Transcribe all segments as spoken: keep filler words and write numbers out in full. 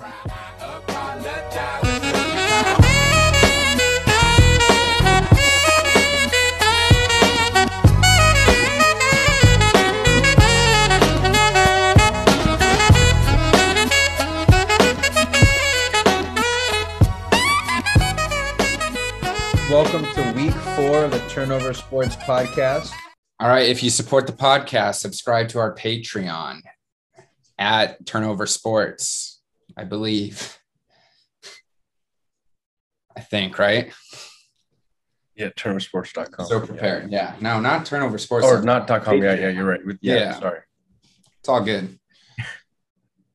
Welcome to week four of the Turnover Sports podcast. All right. If you support the podcast, subscribe to our Patreon at Turnover Sports, I believe. I think, right? Yeah, turnover sports dot com. So prepared. Yeah. yeah. No, not Turnover Sports. Or not .com. Yeah, yeah, you're right. Yeah, yeah. Sorry. It's all good.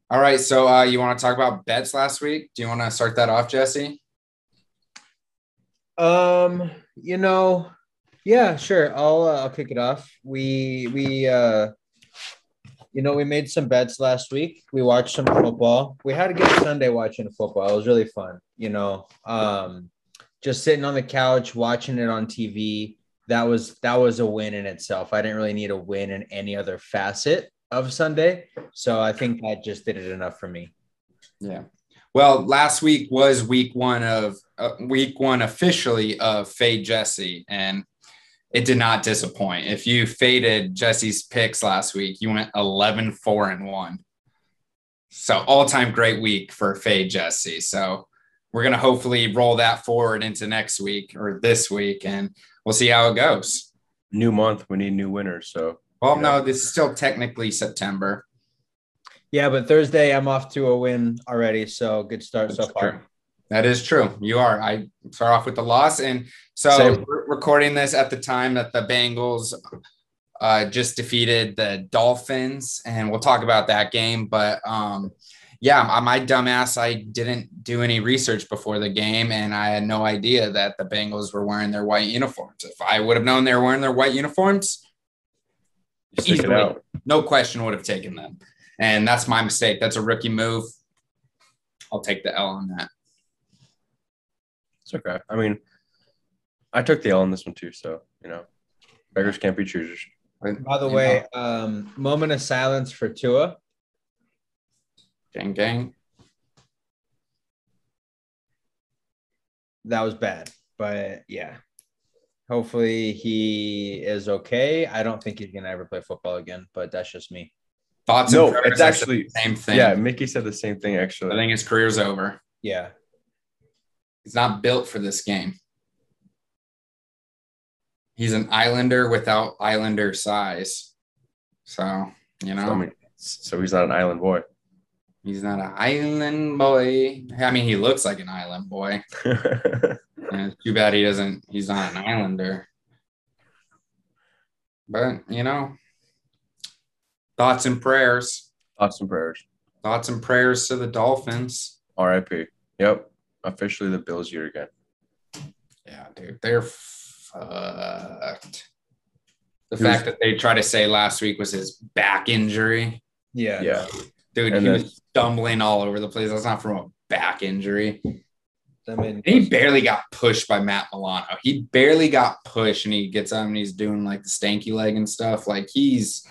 All right. So uh, you want to talk about bets last week? Do you want to start that off, Jesse? Um, you know... Yeah, sure. I'll uh, I'll kick it off. We we uh, you know, we made some bets last week. We watched some football. We had a good Sunday watching football. It was really fun. You know, um, just sitting on the couch watching it on T V. That was that was a win in itself. I didn't really need a win in any other facet of Sunday, so I think that just did it enough for me. Yeah. Well, last week was week one of uh, week one officially of Fade Jesse, and it did not disappoint. If you faded Jesse's picks last week, you went eleven, four, and one. So all-time great week for Fade Jesse. So we're going to hopefully roll that forward into next week or this week, and we'll see how it goes. New month, we need new winners. So, well, no, this is still technically September. Yeah, but Thursday I'm off to a win already, so good start so far. That is true. You are. I start off with the loss. And so Same. we're recording this at the time that the Bengals uh, just defeated the Dolphins. And we'll talk about that game. But, um, yeah, my dumbass, I didn't do any research before the game. And I had no idea that the Bengals were wearing their white uniforms. If I would have known they were wearing their white uniforms, easily, no question would have taken them. And that's my mistake. That's a rookie move. I'll take the L on that. It's okay. I mean, I took the L on this one too, so, you know, beggars can't be choosers. By the you way, um, moment of silence for Tua. Gang, gang. That was bad, but yeah. Hopefully he is okay. I don't think he's going to ever play football again, but that's just me. Thoughts no, and prayers. It's actually the same thing. Yeah, Mickey said the same thing, actually. I think his career's over. Yeah. He's not built for this game. He's an Islander without Islander size. So, you know. So, I mean, so he's not an island boy. He's not an island boy. I mean, he looks like an island boy. It's too bad he doesn't. He's not an Islander. But, you know, thoughts and prayers. Thoughts and prayers. Thoughts and prayers to the Dolphins. R I P. Yep. Officially the Bills year again. Yeah, dude, they're fucked. The fact was, that they tried to say last week was his back injury. Yeah. Yeah. Dude, and he then, was stumbling all over the place. That's not from a back injury. I mean, he barely got pushed by Matt Milano. He barely got pushed, and he gets on and he's doing like the stanky leg and stuff. Like he's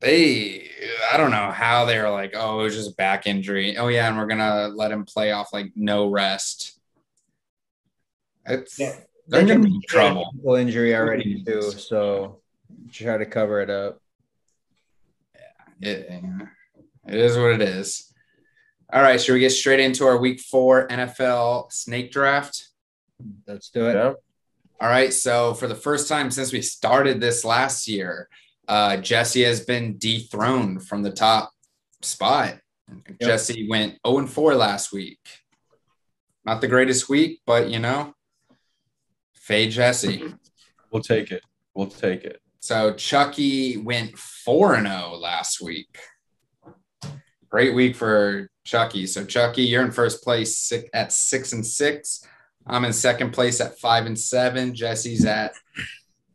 They, I don't know how they were like, oh, it was just a back injury. Oh, yeah, and we're going to let him play off, like, no rest. It's, yeah. They're going to be in trouble. Injury already, too, so try to cover it up. Yeah, it, it is what it is. All right, should we get straight into our Week four N F L snake draft? Let's do it. Yeah. All right, so for the first time since we started this last year, Uh, Jesse has been dethroned from the top spot. Yep. Jesse went oh and four last week. Not the greatest week, but, you know, Fade Jesse. We'll take it. We'll take it. So Chucky went four and oh last week. Great week for Chucky. So, Chucky, you're in first place at six and six. I'm in second place at five and seven. Jesse's at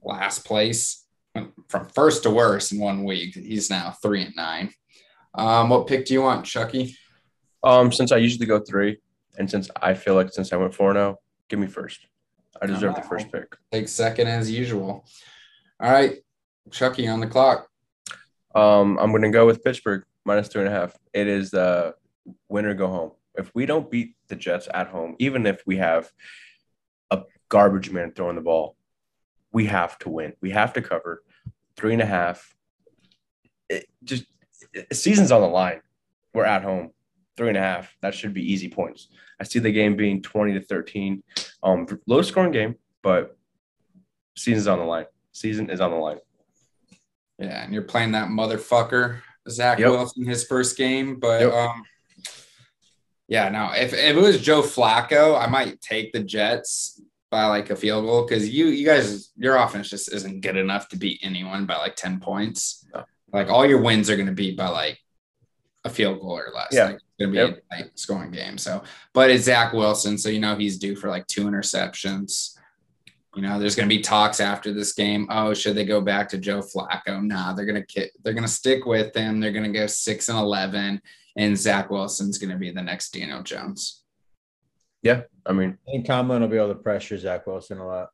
last place. Went from first to worst in one week. He's now three and nine. Um, what pick do you want, Chucky? Um, since I usually go three, and since I feel like since I went four and oh, give me first. I deserve right. the first pick. Take second as usual. All right, Chucky on the clock. Um, I'm going to go with Pittsburgh minus two and a half. It is uh, win or go home. If we don't beat the Jets at home, even if we have a garbage man throwing the ball, we have to win. We have to cover three and a half. It just it, season's on the line. We're at home. Three and a half. That should be easy points. I see the game being twenty to thirteen. Um, low scoring game, but season's on the line. Season is on the line. Yeah, and you're playing that motherfucker, Zach yep. Wilson, his first game. But, yep. um, yeah, no, if, if it was Joe Flacco, I might take the Jets by, like, a field goal because you you guys, your offense just isn't good enough to beat anyone by, like, ten points. No. Like, all your wins are going to be by, like, a field goal or less. Yeah. Like, it's going to be yep. a tight scoring game. So, but it's Zach Wilson, so, you know, he's due for, like, two interceptions. You know, there's going to be talks after this game. Oh, should they go back to Joe Flacco? Nah, they're going to ki- they're going to stick with him. They're going to go six and eleven, and Zach Wilson's going to be the next Daniel Jones. Yeah, I mean, I think Tomlin will be able to pressure Zach Wilson a lot.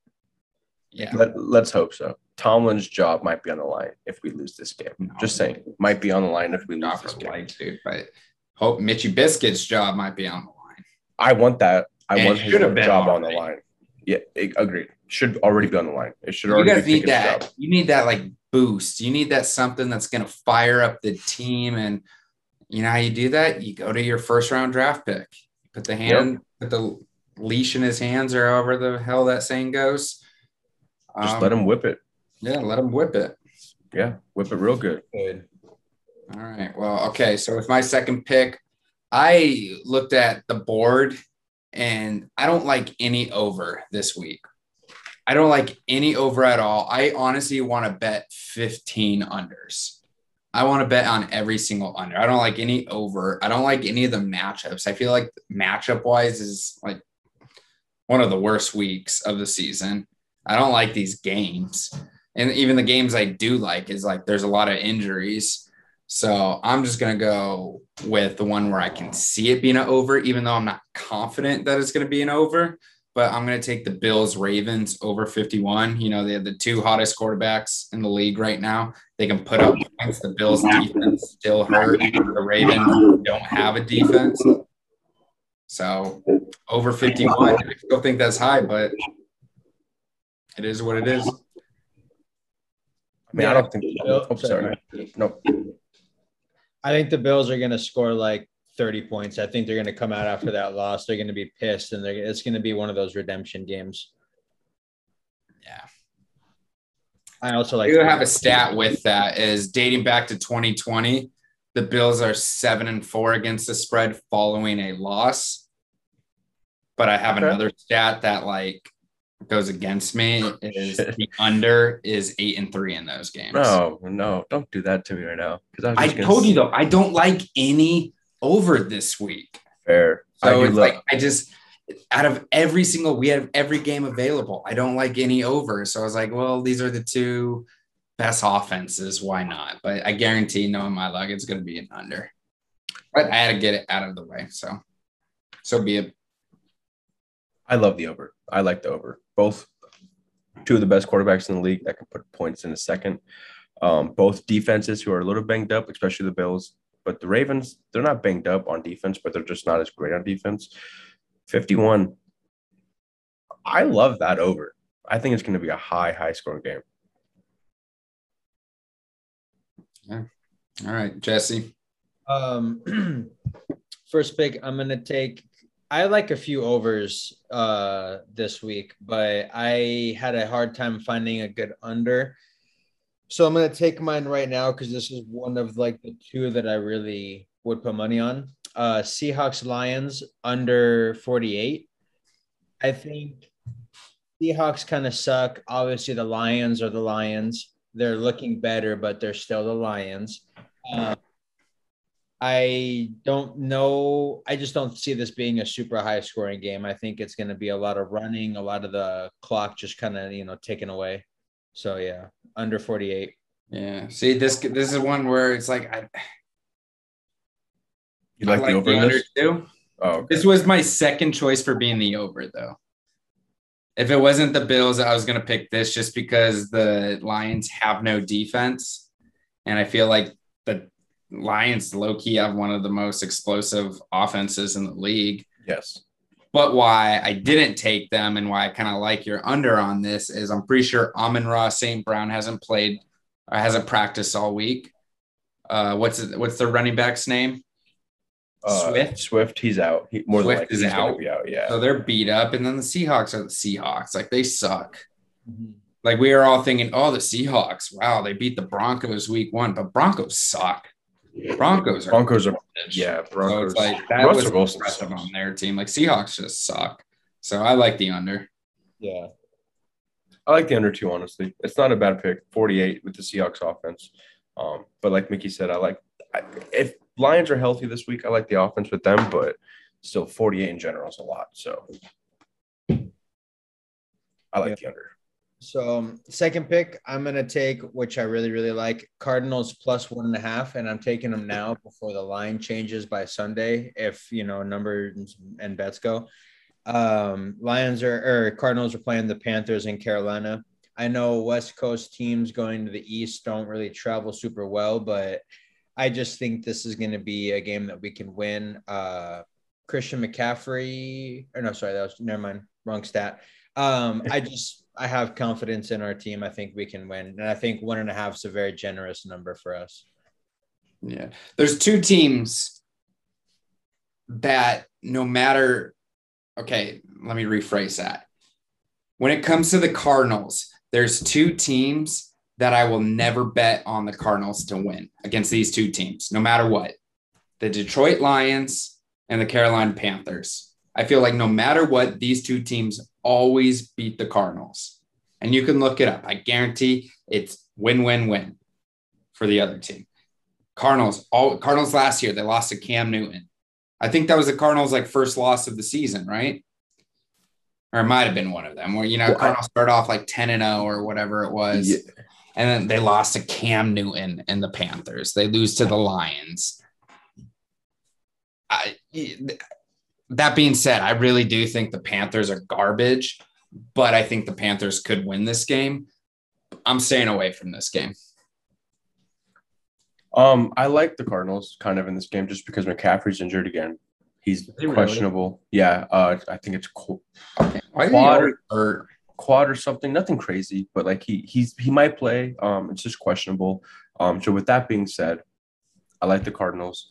Yeah, Let, let's hope so. Tomlin's job might be on the line if we lose this game. No, Just saying, might be on the line if we lose this game. Life, dude, but hope Mitchie Biscuit's job might be on the line. I want that. I and want his job already. on the line. Yeah, agreed. Should already be on the line. It should already be. You guys be need that. Job. You need that like boost. You need that something that's going to fire up the team. And you know how you do that? You go to your first round draft pick. Put the hand, yep. put the leash in his hands, or however the hell that saying goes. Um, Just let him whip it. Yeah, let him whip it. Yeah, whip it real good. good. All right. Well, okay. So with my second pick, I looked at the board, and I don't like any over this week. I don't like any over at all. I honestly want to bet fifteen unders. I want to bet on every single under. I don't like any over. I don't like any of the matchups. I feel like matchup-wise is like one of the worst weeks of the season. I don't like these games. And even the games I do like is like there's a lot of injuries. So I'm just going to go with the one where I can see it being an over, even though I'm not confident that it's going to be an over. But I'm going to take the Bills Ravens over fifty-one. You know, they have the two hottest quarterbacks in the league right now. They can put up points. The Bills defense still hurt. The Ravens don't have a defense. So over fifty-one, I still think that's high, but it is what it is. I mean, I don't think oh, – sorry. Nope. I think the Bills are going to score like thirty points. I think they're going to come out after that loss. They're going to be pissed, and it's going to be one of those redemption games. Yeah. I also like. You have a stat with that is dating back to twenty twenty. The Bills are seven and four against the spread following a loss. But I have okay. another stat that like goes against me is the under is eight and three in those games. No, no, don't do that to me right now. Because I, I told see. you though, I don't like any over this week. Fair. So I it's like, I just, out of every single, we have every game available. I don't like any over. So I was like, well, these are the two best offenses. Why not? But I guarantee knowing my luck, it's going to be an under. But I had to get it out of the way. So, so be it. I love the over. I like the over. Both two of the best quarterbacks in the league that can put points in a second. Um, both defenses who are a little banged up, especially the Bills. But the Ravens, they're not banged up on defense, but they're just not as great on defense. fifty-one, I love that over. I think it's going to be a high, high-scoring game. Yeah. All right, Jesse. Um, first pick, I'm going to take – I like a few overs uh, this week, but I had a hard time finding a good under. So I'm going to take mine right now because this is one of like the two that I really would put money on. Uh, Seahawks-Lions under forty-eight. I think Seahawks kind of suck. Obviously, the Lions are the Lions. They're looking better, but they're still the Lions. Um, I don't know. I just don't see this being a super high-scoring game. I think it's going to be a lot of running, a lot of the clock just kind of, you know, taken away. So, yeah. Under forty-eight. Yeah. See, this this is one where it's like I. You like, I like the over the under too? Oh, okay. This was my second choice for being the over, though. If it wasn't the Bills, I was gonna pick this just because the Lions have no defense, and I feel like the Lions low-key have one of the most explosive offenses in the league. Yes. But why I didn't take them and why I kind of like your under on this is I'm pretty sure Amon-Ra Saint Brown hasn't played or hasn't practiced all week. Uh, what's it, what's the running back's name? Uh, Swift. Swift, he's out. He, more Swift than likely, is he's out. Be out. Yeah. So they're beat up, and then the Seahawks are the Seahawks. Like, they suck. Mm-hmm. Like, we are all thinking, oh, the Seahawks. Wow, they beat the Broncos week one, but Broncos suck. Broncos are Broncos are yeah Broncos. So it's like that Russell was impressive on their team. Like, Seahawks just suck. So I like the under. Yeah, I like the under too. Honestly, it's not a bad pick. forty-eight with the Seahawks offense. Um, but like Mickey said, I like I, if Lions are healthy this week, I like the offense with them. But still, forty-eight in general is a lot. So I like yeah. the under. So second pick, I'm going to take, which I really, really like, Cardinals plus one and a half, and I'm taking them now before the line changes by Sunday if, you know, numbers and bets go. Um, Lions are, or Cardinals are playing the Panthers in Carolina. I know West Coast teams going to the East don't really travel super well, but I just think this is going to be a game that we can win. Uh, Christian McCaffrey, or no, sorry, that was, never mind, wrong stat. Um, I just... I have confidence in our team. I think we can win. And I think one and a half is a very generous number for us. Yeah. There's two teams that no matter, okay, let me rephrase that. When it comes to the Cardinals, there's two teams that I will never bet on the Cardinals to win against these two teams, no matter what. The Detroit Lions and the Carolina Panthers. I feel like no matter what, these two teams always beat the Cardinals. And you can look it up. I guarantee it's win-win-win for the other team. Cardinals, all Cardinals last year, they lost to Cam Newton. I think that was the Cardinals' like first loss of the season, right? Or it might have been one of them where, you know, well, Cardinals start off like ten and oh or whatever it was. Yeah. And then they lost to Cam Newton and the Panthers. They lose to the Lions. I That being said, I really do think the Panthers are garbage, but I think the Panthers could win this game. I'm staying away from this game. Um, I like the Cardinals kind of in this game just because McCaffrey's injured again. He's questionable. Really? Yeah, uh, I think it's cool. quad or, or quad or something. Nothing crazy, but like he he's he might play. Um, it's just questionable. Um, so with that being said, I like the Cardinals.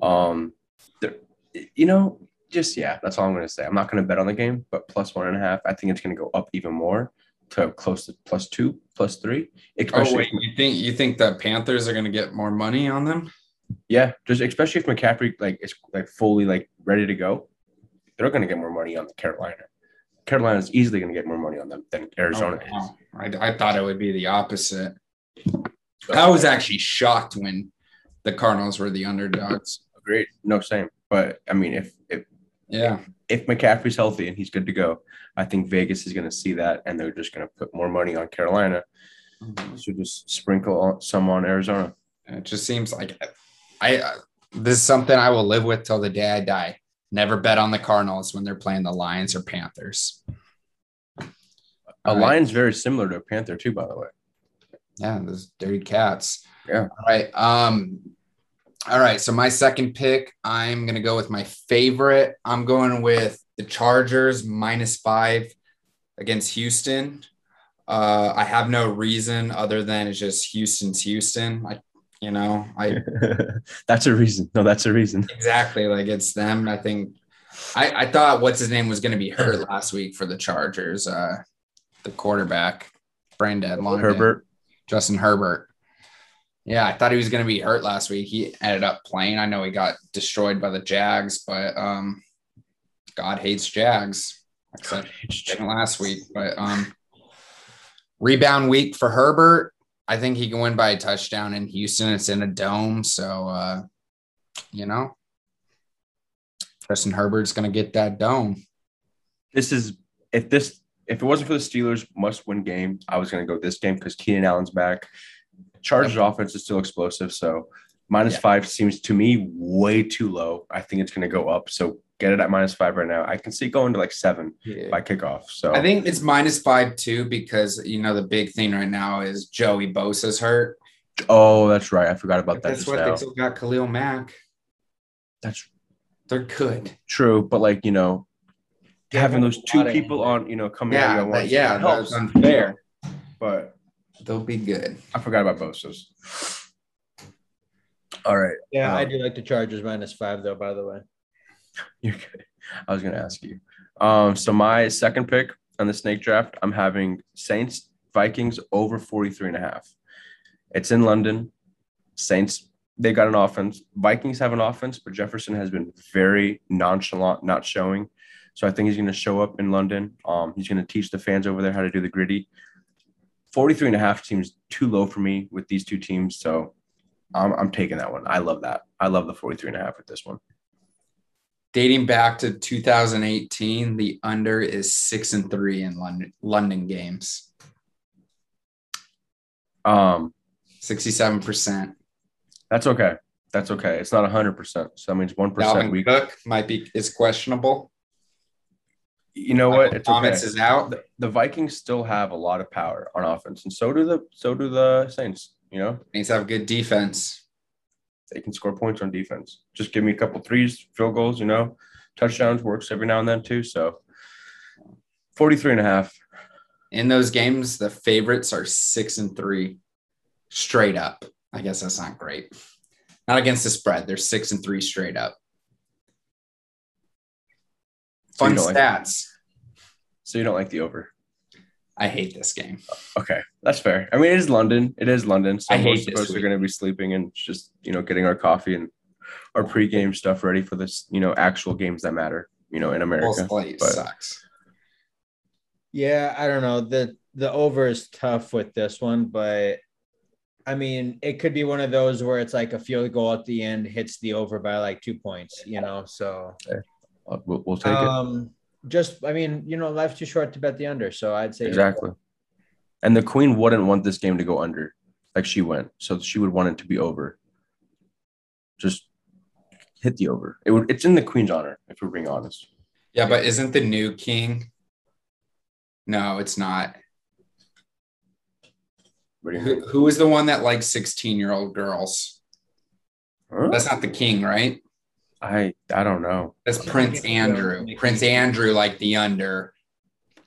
Um, you know. Just, yeah, that's all I'm going to say. I'm not going to bet on the game, but plus one and a half, I think it's going to go up even more to close to plus two, plus three. Especially oh, wait, if, you think you think the Panthers are going to get more money on them? Yeah, just especially if McCaffrey like is like fully like ready to go, they're going to get more money on the Carolina. Carolina's easily going to get more money on them than Arizona oh, wow. is. I, I thought it would be the opposite. I was actually shocked when the Cardinals were the underdogs. Agreed. No, same. But, I mean, if, if Yeah. If McCaffrey's healthy and he's good to go, I think Vegas is going to see that, and they're just going to put more money on Carolina. Mm-hmm. So just sprinkle some on Arizona. It just seems like I, I this is something I will live with till the day I die. Never bet on the Cardinals when they're playing the Lions or Panthers. All a right. Lion's very similar to a Panther too, by the way. Yeah, those dirty cats. Yeah. All right. Um. All right, so my second pick, I'm going to go with my favorite. I'm going with the Chargers minus five against Houston. Uh, I have no reason other than it's just Houston's Houston. I, you know, I that's a reason. No, that's a reason. Exactly, like it's them. I think I, I thought what's his name was going to be hurt last week for the Chargers, uh, the quarterback, brain dead, long Herbert, dead. Justin Herbert. Yeah, I thought he was going to be hurt last week. He ended up playing. I know he got destroyed by the Jags, but um, God hates Jags. Except last week, but um, rebound week for Herbert. I think he can win by a touchdown in Houston. It's in a dome, so uh, you know, Justin Herbert's going to get that dome. This is if this if it wasn't for the Steelers must-win game, I was going to go this game because Keenan Allen's back. Chargers offense is still explosive, so minus yeah. five seems to me way too low. I think it's going to go up, so get it at minus five right now. I can see going to like seven yeah. by kickoff. So I think it's minus five too because, you know, the big thing right now is Joey Bosa's hurt, Oh, that's right. I forgot about that. That's why they still got Khalil Mack. That's they're good. True, but like you know, yeah, having those two people on, you know, coming yeah, out once, yeah, that's unfair. But they'll be good. I forgot about Bosa's. All right. Yeah, um, I do like the Chargers minus five, though. By the way, you're good. I was gonna ask you. Um, so my second pick on the snake draft, I'm having Saints Vikings over forty-three and a half. It's in London. Saints, they got an offense. Vikings have an offense, but Jefferson has been very nonchalant, not showing. So I think he's going to show up in London. Um, he's going to teach the fans over there how to do the gritty. forty-three and a half seems too low for me with these two teams. So I'm, I'm taking that one. I love that. I love the forty-three and a half with this one. Dating back to two thousand eighteen, the under is six and three in London, London games. Um, sixty-seven percent. That's okay. That's okay. It's not one hundred percent. So that means one percent. Dalvin we... Cook might be is questionable. You know what? It's Thomas okay. is out. The, the Vikings still have a lot of power on offense, and so do the so do the Saints. You know, Saints have good defense. They can score points on defense. Just give me a couple threes, field goals. You know, touchdowns works every now and then too. So forty-three and a half. In those games, the favorites are six and three. Straight up. I guess that's not great. Not against the spread. They're six and three straight up. Fun so stats. Like, so you don't like the over? I hate this game. Okay, that's fair. I mean, it is London. It is London. So I most of us are going to be sleeping and just, you know, getting our coffee and our pregame stuff ready for this, you know, actual games that matter, you know, in America. But, sucks. Yeah, I don't know. The, the over is tough with this one, but I mean, it could be one of those where it's like a field goal at the end hits the over by like two points, you know, so we'll, we'll take um, it. Just, I mean, you know, life's too short to bet the under. So I'd say. Exactly. And the queen wouldn't want this game to go under like she went. So she would want it to be over. Just hit the over. It would. It's in the queen's honor, if we're being honest. Yeah, but isn't the new king? No, it's not. Who, who is the one that likes sixteen-year-old girls? Huh? That's not the king, right? I I don't know. That's Prince Andrew. Prince Andrew liked the under.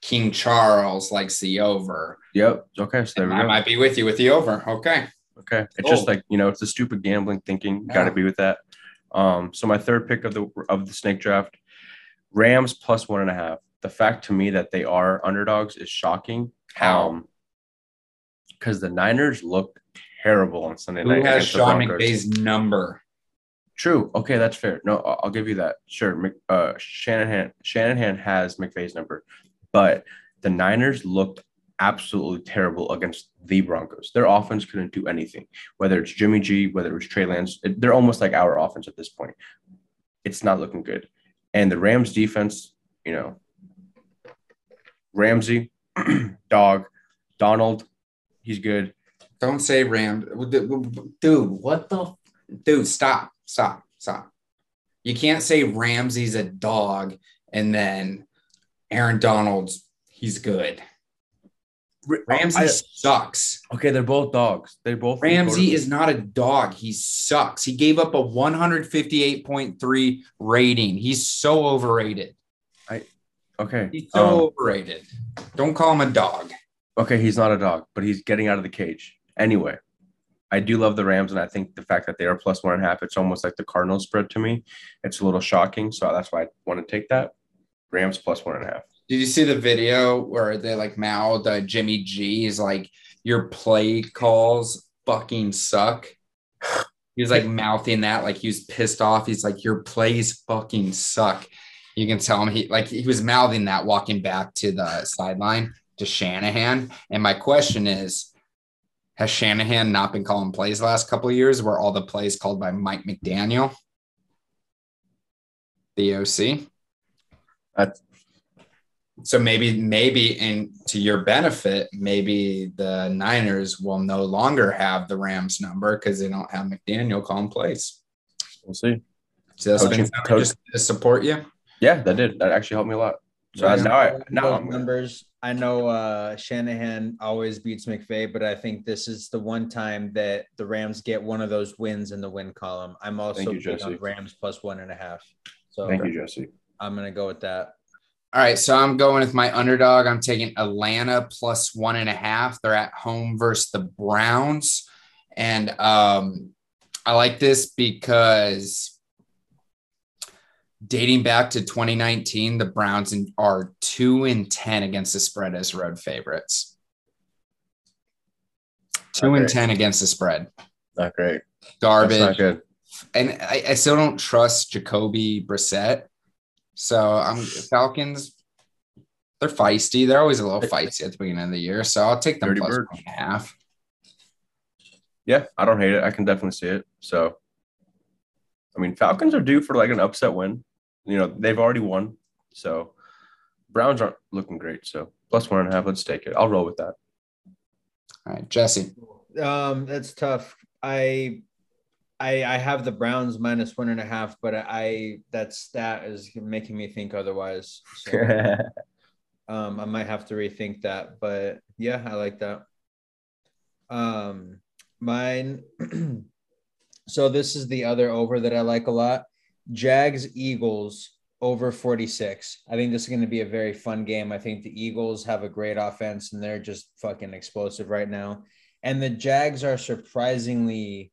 King Charles likes the over. Yep. Okay. So there we go. I might be with you with the over. Okay. Okay. It's cool. Just like, you know, it's the stupid gambling thinking. Yeah. Got to be with that. Um. So my third pick of the of the snake draft, Rams plus one and a half. The fact to me that they are underdogs is shocking. How? Um, Because the Niners look terrible on Sunday night. Who has Sean McVay's number? True. Okay, that's fair. No, I'll, I'll give you that. Sure. Uh, Shanahan Shanahan has McVay's number, but the Niners looked absolutely terrible against the Broncos. Their offense couldn't do anything. Whether it's Jimmy G, whether it was Trey Lance, it, they're almost like our offense at this point. It's not looking good. And the Rams defense, you know, Ramsey, dog, Donald. He's good. Don't say Ram. Dude, what the? Dude, stop, stop, stop. You can't say Ramsey's a dog and then Aaron Donald's, he's good. Ramsey I, sucks. Okay, they're both dogs. They're both. Ramsey is not a dog. He sucks. He gave up a one fifty-eight point three rating. He's so overrated. I Okay. He's so um, overrated. Don't call him a dog. Okay, he's not a dog, but he's getting out of the cage. Anyway, I do love the Rams, and I think the fact that they are plus one and a half, it's almost like the Cardinals spread to me. It's a little shocking, so that's why I want to take that. Rams plus one and a half. Did you see the video where they, like, mouthed uh, Jimmy G is like, your play calls fucking suck? He was, like, mouthing that. Like, he was pissed off. He's like, your plays fucking suck. You can tell him he, like, he was mouthing that walking back to the sideline to Shanahan. And my question is, has Shanahan not been calling plays the last couple of years where all the plays called by Mike McDaniel, the O C? That's- so maybe, maybe, and to your benefit, maybe the Niners will no longer have the Rams number because they don't have McDaniel calling plays. We'll see. So that's coaching, coach- just to support you? Yeah, that did. That actually helped me a lot. So yeah. now I now numbers. I'm I know uh, Shanahan always beats McVay, but I think this is the one time that the Rams get one of those wins in the win column. I'm also betting on Rams plus one and a half. So thank you, Jesse. I'm going to go with that. All right, so I'm going with my underdog. I'm taking Atlanta plus one and a half. They're at home versus the Browns. And um, I like this because dating back to twenty nineteen, the Browns are two and ten against the spread as road favorites. two and ten against the spread. Not great. Garbage. That's not good. And I, I still don't trust Jacoby Brissett. So I'm Falcons, they're feisty. They're always a little feisty at the beginning of the year. So I'll take them plus one and a half. Yeah, I don't hate it. I can definitely see it. So, I mean, Falcons are due for like an upset win. You know, they've already won. So Browns aren't looking great. So plus one and a half, let's take it. I'll roll with that. All right, Jesse. Um, that's tough. I... I, I have the Browns minus one and a half, but I that stat is making me think otherwise. So, um, I might have to rethink that, but yeah, I like that. Um, mine. So this is the other over that I like a lot. Jags Eagles over forty-six. I think this is going to be a very fun game. I think the Eagles have a great offense and they're just fucking explosive right now. And the Jags are surprisingly,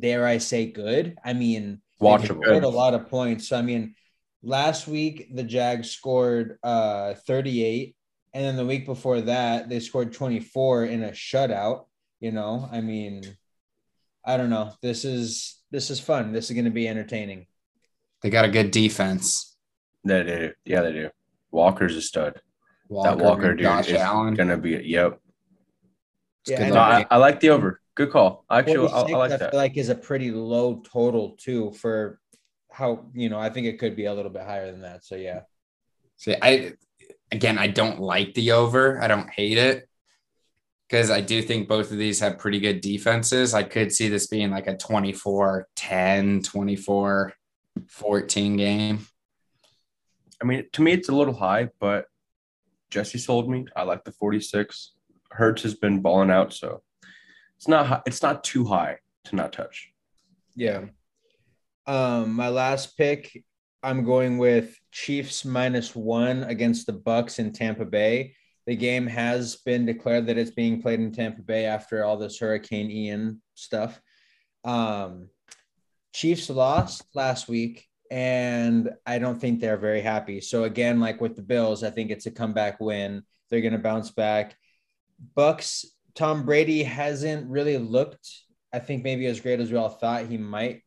dare I say, good. I mean, they scored a lot of points. So, I mean, last week the Jags scored uh, thirty-eight, and then the week before that they scored twenty-four in a shutout. You know, I mean, I don't know. This is this is fun. This is going to be entertaining. They got a good defense. They do. Yeah, they do. Walker's a stud. Walker, that Walker dude Josh is going to be. Yep. Yeah, no, I, I like the over. Good call. Actually, I, I like that. I feel like is a pretty low total too for how, you know, I think it could be a little bit higher than that. So yeah. See, I again, I don't like the over. I don't hate it because I do think both of these have pretty good defenses. I could see this being like a twenty-four ten, twenty-four fourteen game. I mean, to me, it's a little high, but Jesse sold me. I like the forty-six. Hertz has been balling out, so. It's not it's not too high to not touch. Yeah. Um, my last pick, I'm going with Chiefs minus one against the Bucks in Tampa Bay. The game has been declared that it's being played in Tampa Bay after all this Hurricane Ian stuff. Um, Chiefs lost last week, and I don't think they're very happy. So, again, like with the Bills, I think it's a comeback win. They're going to bounce back. Bucks. Tom Brady hasn't really looked, I think, maybe as great as we all thought he might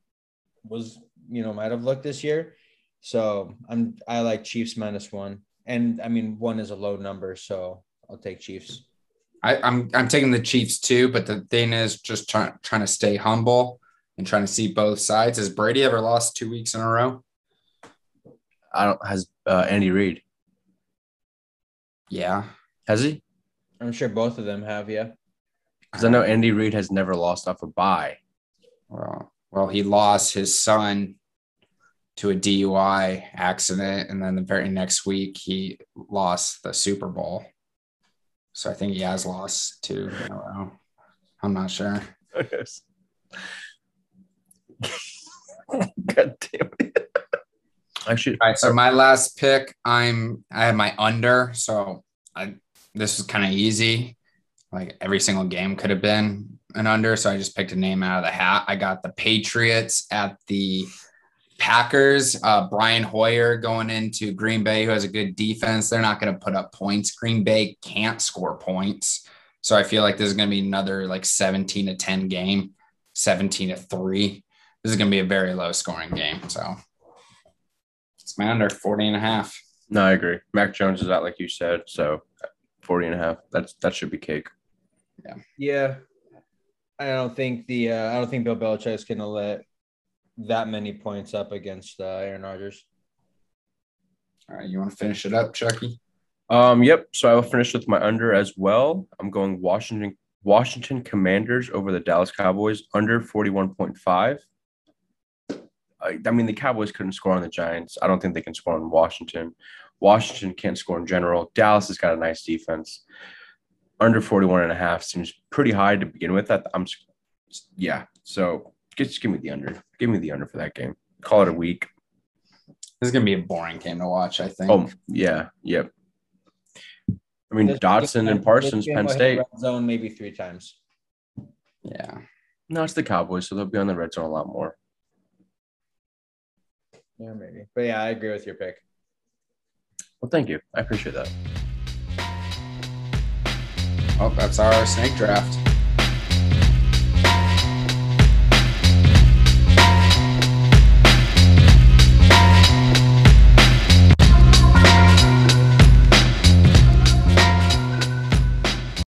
was, you know, might have looked this year. So I'm, I like Chiefs minus one. And I mean, one is a low number, so I'll take Chiefs. I, I'm I'm taking the Chiefs too, but the thing is just trying trying to stay humble and trying to see both sides. Has Brady ever lost two weeks in a row? I don't. Has uh, Andy Reid? Yeah. Has he? I'm sure both of them have, yeah. Because I know Andy Reid has never lost off a bye. Well, well, he lost his son to a D U I accident, and then the very next week he lost the Super Bowl. So I think he has lost two in a row. I'm not sure. God damn it. Actually, all right, so my last pick, I'm I have my under, so I this was kind of easy. Like every single game could have been an under. So I just picked a name out of the hat. I got the Patriots at the Packers. Uh, Brian Hoyer going into Green Bay, who has a good defense. They're not going to put up points. Green Bay can't score points. So I feel like this is going to be another like seventeen to ten game, seventeen to three. This is going to be a very low scoring game. So it's my under forty and a half. No, I agree. Mac Jones is out, like you said. So forty and a half. That's that should be cake. Yeah. Yeah. I don't think the uh, I don't think Bill Belichick is going to let that many points up against uh, Aaron Rodgers. All right, you want to finish it up, Chucky? Um. Yep. So I will finish with my under as well. I'm going Washington Washington Commanders over the Dallas Cowboys under forty-one point five. I, I mean, the Cowboys couldn't score on the Giants. I don't think they can score on Washington. Washington can't score in general. Dallas has got a nice defense. Under forty-one and a half seems pretty high to begin with. I'm, yeah. So just give me the under. Give me the under for that game. Call it a week. This is going to be a boring game to watch, I think. Oh, yeah. Yep. I mean, this Dodson game, and Parsons, Penn State. Red zone maybe three times. Yeah. No, it's the Cowboys, so they'll be on the red zone a lot more. Yeah, maybe. But, yeah, I agree with your pick. Well, thank you. I appreciate that. Oh, that's our snake draft.